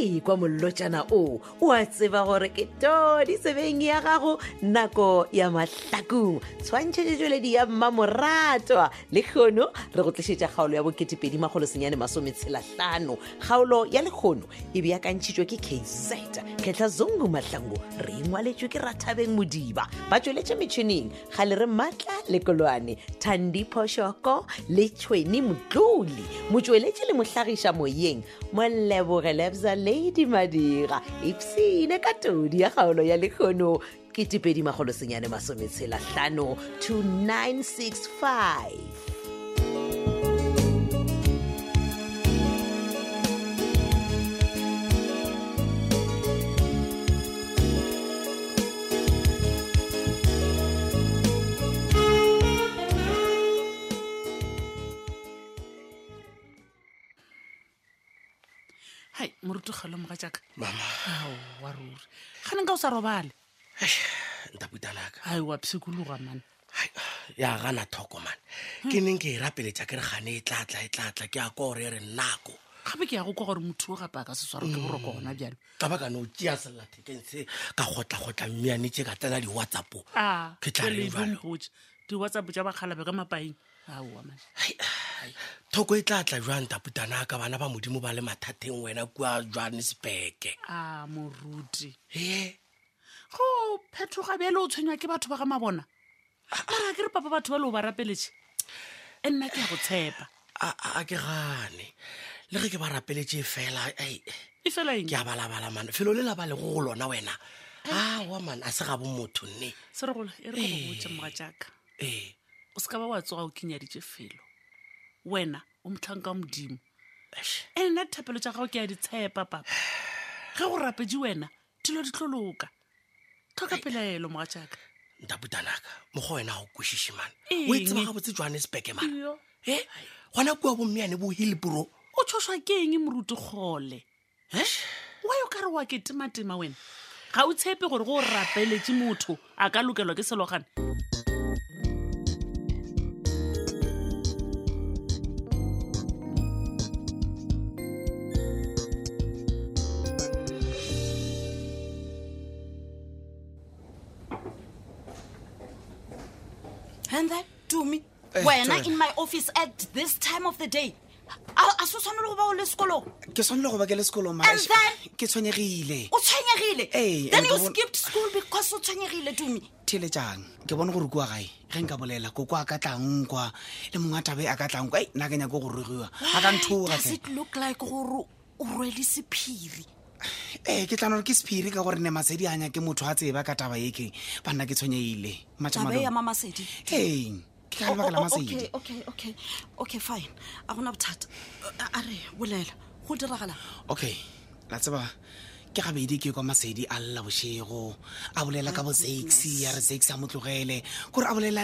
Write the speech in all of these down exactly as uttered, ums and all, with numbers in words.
e kwa mollotsana o o a tseba gore ke todi sebeng ya gago nako ya mahlakung tshwantshetse jole di ya mamoratwa le khono re go tlisetsa gaolo ya boketipedi magolo senyane masometshela hlano gaolo ya le khono e be ya kantshitswe ke K Z ketla zungu mahlangu re ingwaletswe ke Rathabeng Modiba ba tjoletse metšhining ga le re matla le kolwane Thandi Phoshoko le Tshweni Mdluli motjoletse le mohlagisha moyeng mo leborelebza Lady Madira ipsine katodi ya gaolo ya le khono ketipedi magolo senyane masometshela hlano two nine six five Hai morutu khalo mgajaka mama awu waruri khane nga usarobale ndabutalaka hai wa psikuluga man ya gana thoko man ke neng ke irapele tsa ke re gane etla tla etla tla ke a gore re nako gape ke ya go kwa gore motho o gapa ka seswaro ke boroko gona bjalo ka ba kana o tsia sala thekense ka gotla gotla mmiane tse ka tsana di WhatsApp a ke tla re ba di WhatsApp tsa ba khala ba ka mapaeng awu man Toko etla tla jwa ntaputana ka bana ba modimo ba le mathateng wena kwa Johannesburg. Ah moruti. He. Go phethoga bele o tshwenya ke batho ba ga mabona. Mara ke re papa batho ba lo ba rapeletse. Enna ke go tshepa. A a ke gane. Le ge ke ba rapeletse fela ai. E fela eng? Ke a bala bala man. Felo le la ba le go lona wena. Ah wa man a se ga bo motho ne. Se re go e re go go tshemga jaka. Eh. O ska ba wa tsoga o kinya ditse felo. Wena o mtlanka modimo ene na thapelo tsa gago ke a ditshepa papa ge go rapedi wena tilo ditloloka thoka pelaelo mo gatsaka ndabutanaka mo go wena go kwishishiman o itseba ga botse Johannesburg man he gona kwa bommiane bo Hillbro o tshoswa keng moruti gole he wa yo ka re wa ke timatima wena ga o tshepe gore go rapeletse motho a ka lokelwa ke selogana Wena in my office at this time of the day. A so tsone lo ba o le sekolo. Ke tsone lo ba ke le sekolo ma. Ke tshwenyegile. O tshwenyegile. Then you skipped school because o tshwenyegile to me. Thele jang. Ke bona gore kwa gae ge nka bolela go kwa ka tlang kwa le mongwa tabe a ka tlang kwa. Na ke nya go ruruwa. A ka nthoga. Does it look like gore o rwele sephiri? Eh ke tlanore ke sephiri ka gore ne Masedi a nya ke motho a tseba ka taba yeke. Bana ke tshwenyegile. Matshama. Tabe ya mama Masedi. Hey. Oh, oh, okay, okay, okay, okay, fine. I will not touch. Are bolela go diragala. Okay, let's ba. Ke ga bedi ke kwa Masedi a lla boshego. A bolela ka bo six ya re six a motlogele. Gore a bolela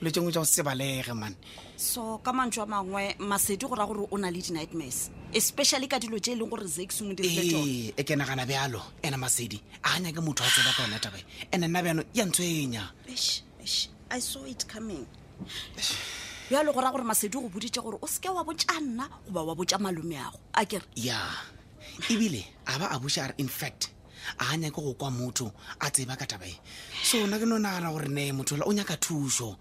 le tengwe tsa se balege man. So ka mantswa mangwe Masedi go ra gore o na le night mass. Especially ka dilo tse leng gore six mo direletong. E ke nagana bealo ena Masedi. A nya ke motho a tseba ka ona taba. Ene nna beno ya ntshwenya. Eish, eish. I saw it coming. Ya lo gora gore Masedi go buditse gore o seke wa botsanna go ba wa botsa malome ago. Akere. Ya. Ibile aba abusha in fact a nya go kwa motho a tseba ka tabae. So na ke nona ra gore ne motho o nya ka thuso.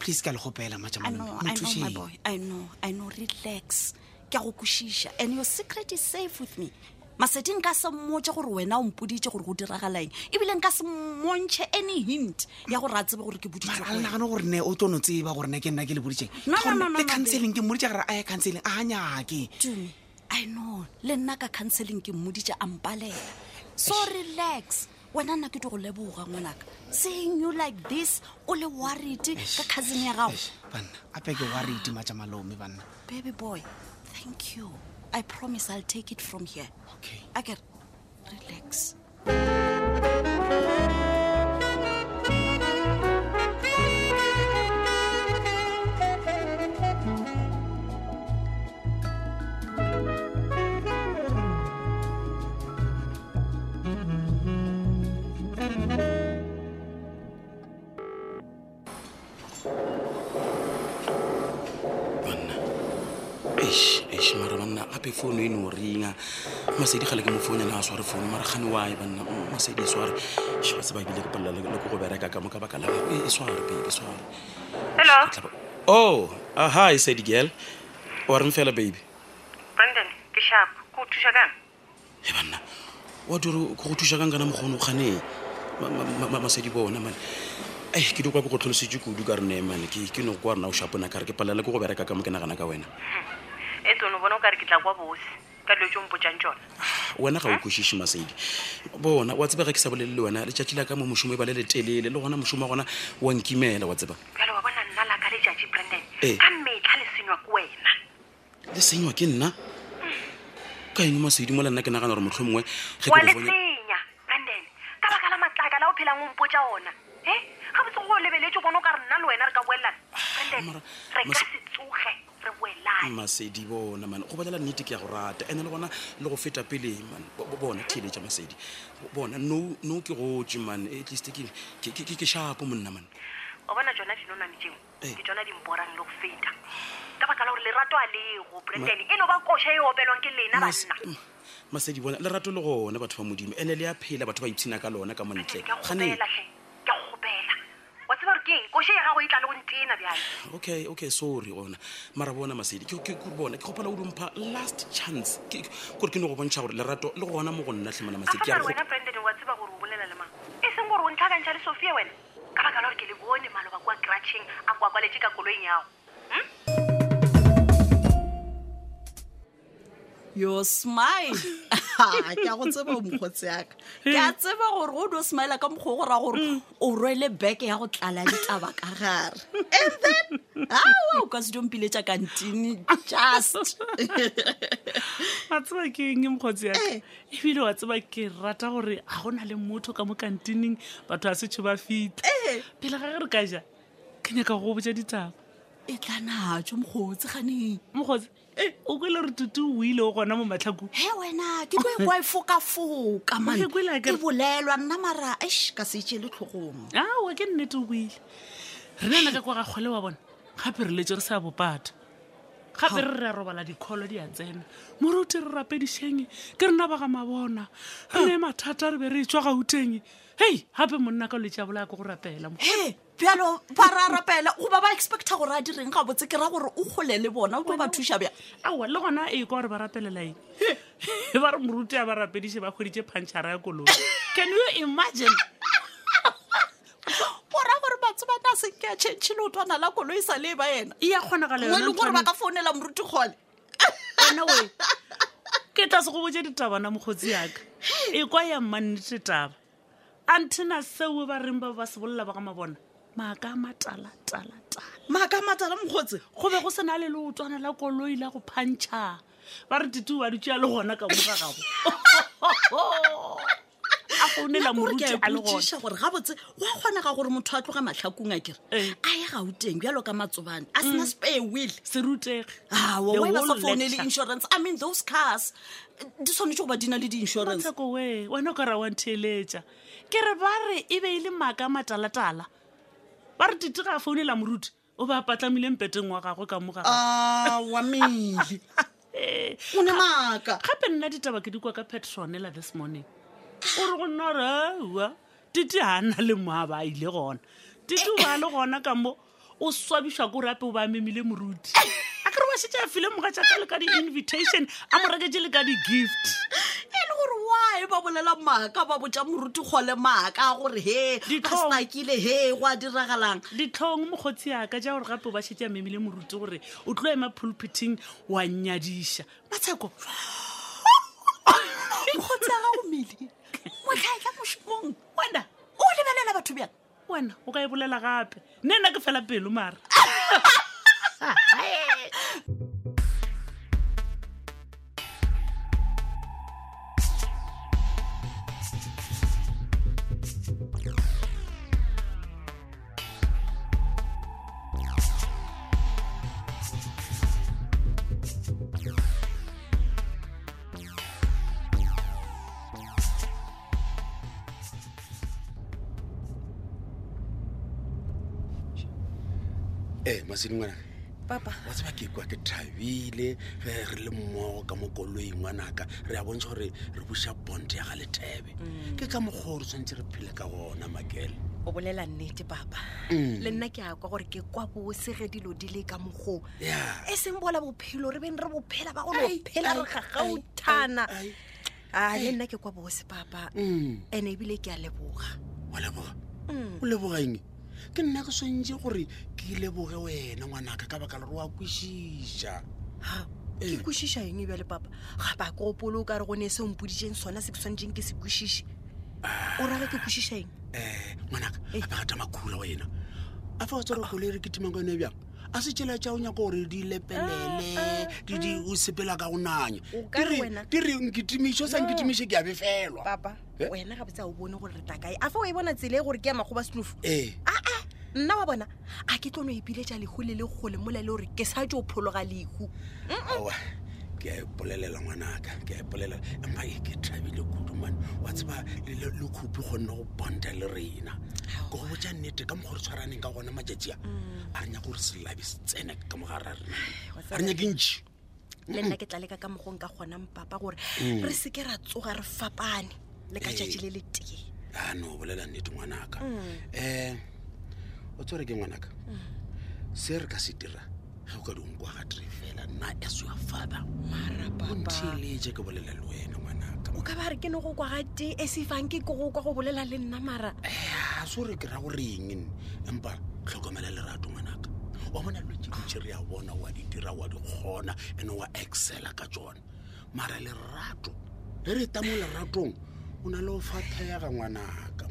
Please ka le gopela matjamalo. I know my boy. I know. I know relax. Ke go kushisha and your secret is safe with me. Masedi nka se mmotse gore wena o mpuditse gore go diragalaeng e bile nka se mmontse any hint ya go ratsebe gore ke buditse go nna gane gore ne o tono tseba gore ne ke nna ke le buditse le counseling ke mmoditse gore a ya counseling a nyaki I know le nna ka counseling ke mmoditse ampalela so relax wena nna ke tlo go leboga ngwanaka seeing you like this o le worried ka cousin ya gago bana ape ke worried matja malome bana baby boy thank you I promise I'll take it from here. Okay. I get relax. ape phone e no ringa masedi khale ke mo phone na a sware phone mara khane wa e bana masedi e sware sheba se ba bile ke palla le go bereka ka mo ka bakala e sware pe e sware. Hello. Oh, uh, hi said girl. Wa re mfela baby. Brandon, ke sharp. Ko thusha gang. E bana. Wa duro go thusha gang kana mo khono khane. Masedi bona man. Eh ke dikwa go tlholosetse kudu ka rene man ke ke no kwa rena o shapona ka re ke palala go bereka ka mo ke nagana ka wena e tsono bona o ka re ke tla kwa bosi ka lotjo mpotsang jona wena ga o koshishi Masedi bona wa tsebega ke sa bolelele wena le tjatjila ka mo mushumo e balele telele le gona mushumo gona wa nkimela wa tseba pele wa bona nna la ka le tjatji Brandon ka metla le senywa ko wena le senywa ke nna ka eng Masedi mola nna ke nagana gore motlhomongwe ge ke go bona wa Brandon ka ba ka la matlaka la o phela ngwe mpotsa ona eh ka botsa go lebele tjo bona ka rena le wena re ka boelana Brandon re ka se tsoge re boelana Masedi bona man go batlela nnete ke ya go rata ene le gona le go feta pele man bona thile tja Masedi bona no no ke go tji man at least ke ke ke ke shapo monna man o bona jona dinona ni tjeo ke jona dimporang le go feta ka bakala gore le rato a le go Brandon eno ba kosha e opelwang ke lena ba nna Masedi bona le rato le gona batho ba modimo ene le ya phela batho ba ipsina ka lona ka montle gane okay okay sorry ona mara bona Masedi ke ke go bona ke gopela o dumpa last chance ke go ke no go bontsha gore lerato le gona mo go nna tlhemana Masedi ke a go wena Brandon wa tseba gore o bolela le mang e seng gore o ntla ka ntja le Sophia wena ka baka la gore ke le bone malo ba kwa crutching a kwa kwa le tshika koloeng yao your smile ke a go tseba o mkhotse yaka ke a tseba gore o do smile ka moggo ra gore o roele back ya go tlala ditaba ka gare and then ah wow cause don't pile tsa kantini just a tswa ke eng mkhotse yaka e bile wa tseba ke rata gore a gona le motho ka mo kantining batho a se tshuba fit pele ga re ka ja ke nyaka go botsa ditaba e tlana jo mkhotse ganeng mkhotse eh o go le rututu wile o gona mo matlhaku he wena ke go e kwa foka foka man ke bolelwa nna mara eish ka se tshele tlhogong ah o ke nnete o wile rena nna ka kwa ga khole wa bona gape re letse re sa bopata gape re re robala dikholo di antsena mo ruti re rapedisheng ke rena ba ga mabona re mathata re be re tswa ga uteng hey hape monna ka letse bola go rapela mo he piano para rapela go ba ba expecta gore a direng ga botse ke ra gore o kholele bona o tlo ba thusha bya awa le gona e ka gore ba rapelela eng e ba re moruti a ba rapedise ba khoditse punchara ya kolong can you imagine pora gore ba tsoba ka se ke tshilo twana la koloi sa le ba yena e ya khonagala yona le gore ba ka fonela moruti khole kana we ke tsa go botse ditabana mogotsi yaka e kwa ya mannete taba antina sewe ba rimba ba se bolla ba ga mabona maka matala tala tala maka matala mkhotse go be go sena le lotwana la koloi la go puncha ba re ditu wa dutya le gona ka boga gabo a fone la moruti a le gona tsha gore ga botse wa gona ga gore motho a tloga matlhakung a kere a ya ga uteng bjalo ka matsobane a sena spare wheel se rutege ha wa wa sa fone le insurance I mean those cars disone tjo ba dina le di insurance tsa go we wena ka ra wa ntheletsa ke re ba re e be ile maka matala tala ba re ditira phone la moruti o ba patlamile mpeteng wa gago ka moga ah wa mile o ne maka gape nna ditaba ke dikwa ka Petronella this morning o re go nna rawa titi hana le moa ba ile gona titi ba le gona ka mo o swabishwa go rape o ba memile moruti a ke re wa setse a file moga tsaka le ka di invitation a mo reke jile ka di gift e ba bolela maka ba botsa moruti khole maka gore he a snakile he gwa diragalang ditlong mogotsi yaka ja gore gape ba shetja memile moruti gore o tlo ema pulpiting wa nyadisha matseko mogotsi ga go mili mo tlaika mo shmong wena o lebelela batho bjang wena o ka e bolela gape nena ke fela pelo mara Eh, Masedi ngwana. Papa. What's my kid got a travile, her more, Camocolo, Manaka, Rabonchore, Rubusha Ponte, Haletabe. Kikamo horse and Pilacawona, my girl. Obolela nete, Papa. Lenaka or Kikapo was ready to delay Camuho. Yeah. A symbol of pillow, rememberable pella or pella tana. I didn't like your quabos, Papa, and a village galabora. Whatever. Ulavering. Can Nakaso injury Kilebo away, no one Nakakabaka Quishisha. Ha, Quishisha, you will papa. Habaco Polo Garone, some Buddhism, Sonasic Sanjinkis Quishish. Or rather, Quishishang. Eh, Manak, Abatamakulawena. I thought of Coleric Timagonavia. A sechela tshao nya gore di lepelele di di o sepela ka onanya di re ngitimisho sa ngitimishe ke a befelwa papa wena ga botsa o bone gore re takai afa o e bona tsela gore ke ya magoba snofu eh a a nna wa bona a ke tlono ipiletsa le khole le khole molale gore ke sa tjo phologa lehu awa ke polelela ngwanaka ke polelela empa ke travile kutumane wa tsaba le lokhupi gone go bonda le rena go botsa nnete ka mogore tshwaraneng ka gona majajia a re nya gore se labi se tsena ka mogara rena a re nya kentsi le nna ke tla le ka ka mogong ka gona mpapa gore re se ke ra tsoga re fapane le ka tjatjile le tie a no bolela nnete ngwanaka eh o tsore ke ngwanaka se re ka se dira how could you go at Rivella, not as your father? Marabunti, Jacob Leluena, Manaka. Cabarkin, Oguati, Esifanki, Gogola, Namara. Sorry, growling and bar Clogamella to Manaka. Woman, a Cheria won our Dirawa Horn and our Excel Cajon. Marale Rato, Eritamula Ratum, Una low fat hair and Manaka.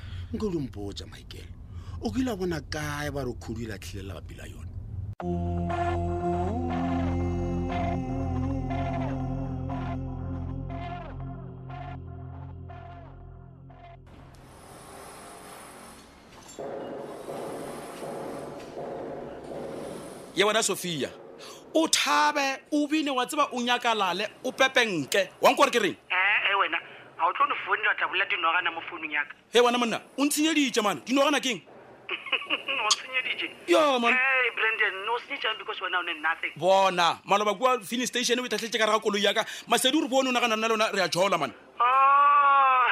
Ngolumboja my girl. Ogila bona kae ba ro khurila tlilela ba pila yona. Ya wena Sophia, o thabe o bine wa tseba o nyakalale o pepenke. Wa nkore ke reng? Eh eh wena. I was trying to phone you at a bloody Noran and Mofuniak. Hey, one man, Unsinia, man, you know, I'm a king. Yo, man, hey, Brandon, no snitcher because we're now in nothing. Bona, Malabagua, Fini Station with a Tetra Kuluyaga, Masadur Bonuran and Nalona Rajolaman. Oh,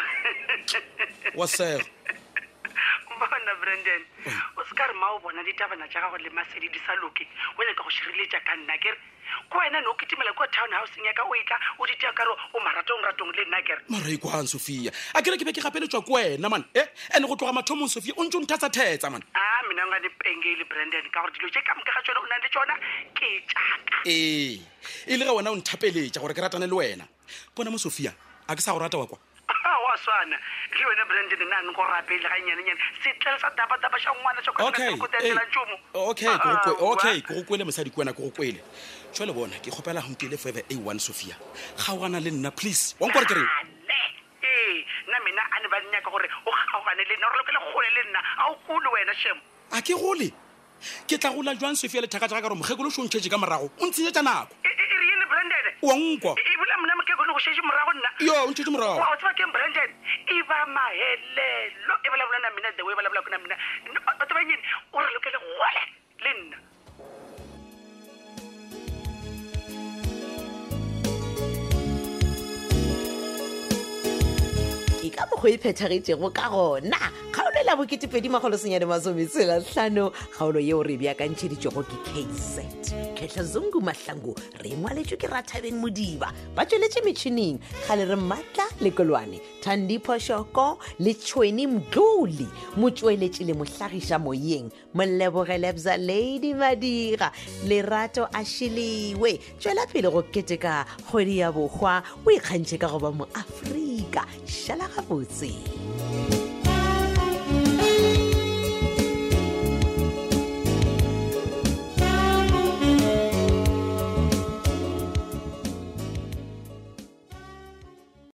what's up? Bona, Brandon, Oscar Maubo and the Tavana Chavala Masidi Saluki, when I got Shirley Jacan Nagger. Kuena no kitimela kwa townhouse nyaka weka uditya karo o maratong ratong le naker mara ikwa Sophia akere ke be ke gapeletjwa kwena man eh ene go tloga mathomo Sophia o ntse ntatsa thetsa man ah mina nga di pengeli Brandon ka gore dilo tse ka mokga tshona o nang le tshona ke tshaka eh ile ga wena o nthapeletja gore ke ratane le wena bona mo Sophia a ke sa go rata wa kwa wa swana le wena Brandon nna go rapela ga nyane nyane se tletsa daba daba sha mwana sha go tla go tlela ntshumo okay okay okay go kwele mosadi kwena go kwele tshole bona ke khopela hunkele forever A one Sophia ga o gana le nna please wa nkore kere eh na mina a ne ba nya ka gore o gaogane le nna re lokele gole le nna a o kule wena shemo a ke gole ke tla gola jwang Sophia le thaka thaka ka re mogekolo sho ntshetse ka marago o ntshetse tsa nako e re yene Brandon wa nkwa e bula mna mo ke go go shetse marago nna yo o ntshetse marago wa o tswa ke Brandon e ba mahelelo e bula bula na mina the way bula bula kana mina o tla ba nyene o re lokele gole le nna ka mo go iphethagetše go ka gona kgaolo la boketepedi magolo senyane masometsela hlano kgaolo yeo re beakantšheditšego ke K Z Khetla Zungu Mahlangu re ngwaletšwe ke Rathabeng Modiba ba tsweletše metšhining gale re matla le kolwane Thandipho Shoko le Tshweni Mdluli motsweletše le mohlagiša moyeng Molebogelebza Lady Madira Lerato Ashiliwe tšwela pele go keteka kgwedi ya bogwa o ikgantšhe ka go ba mo Afrika. Shala kabutsi.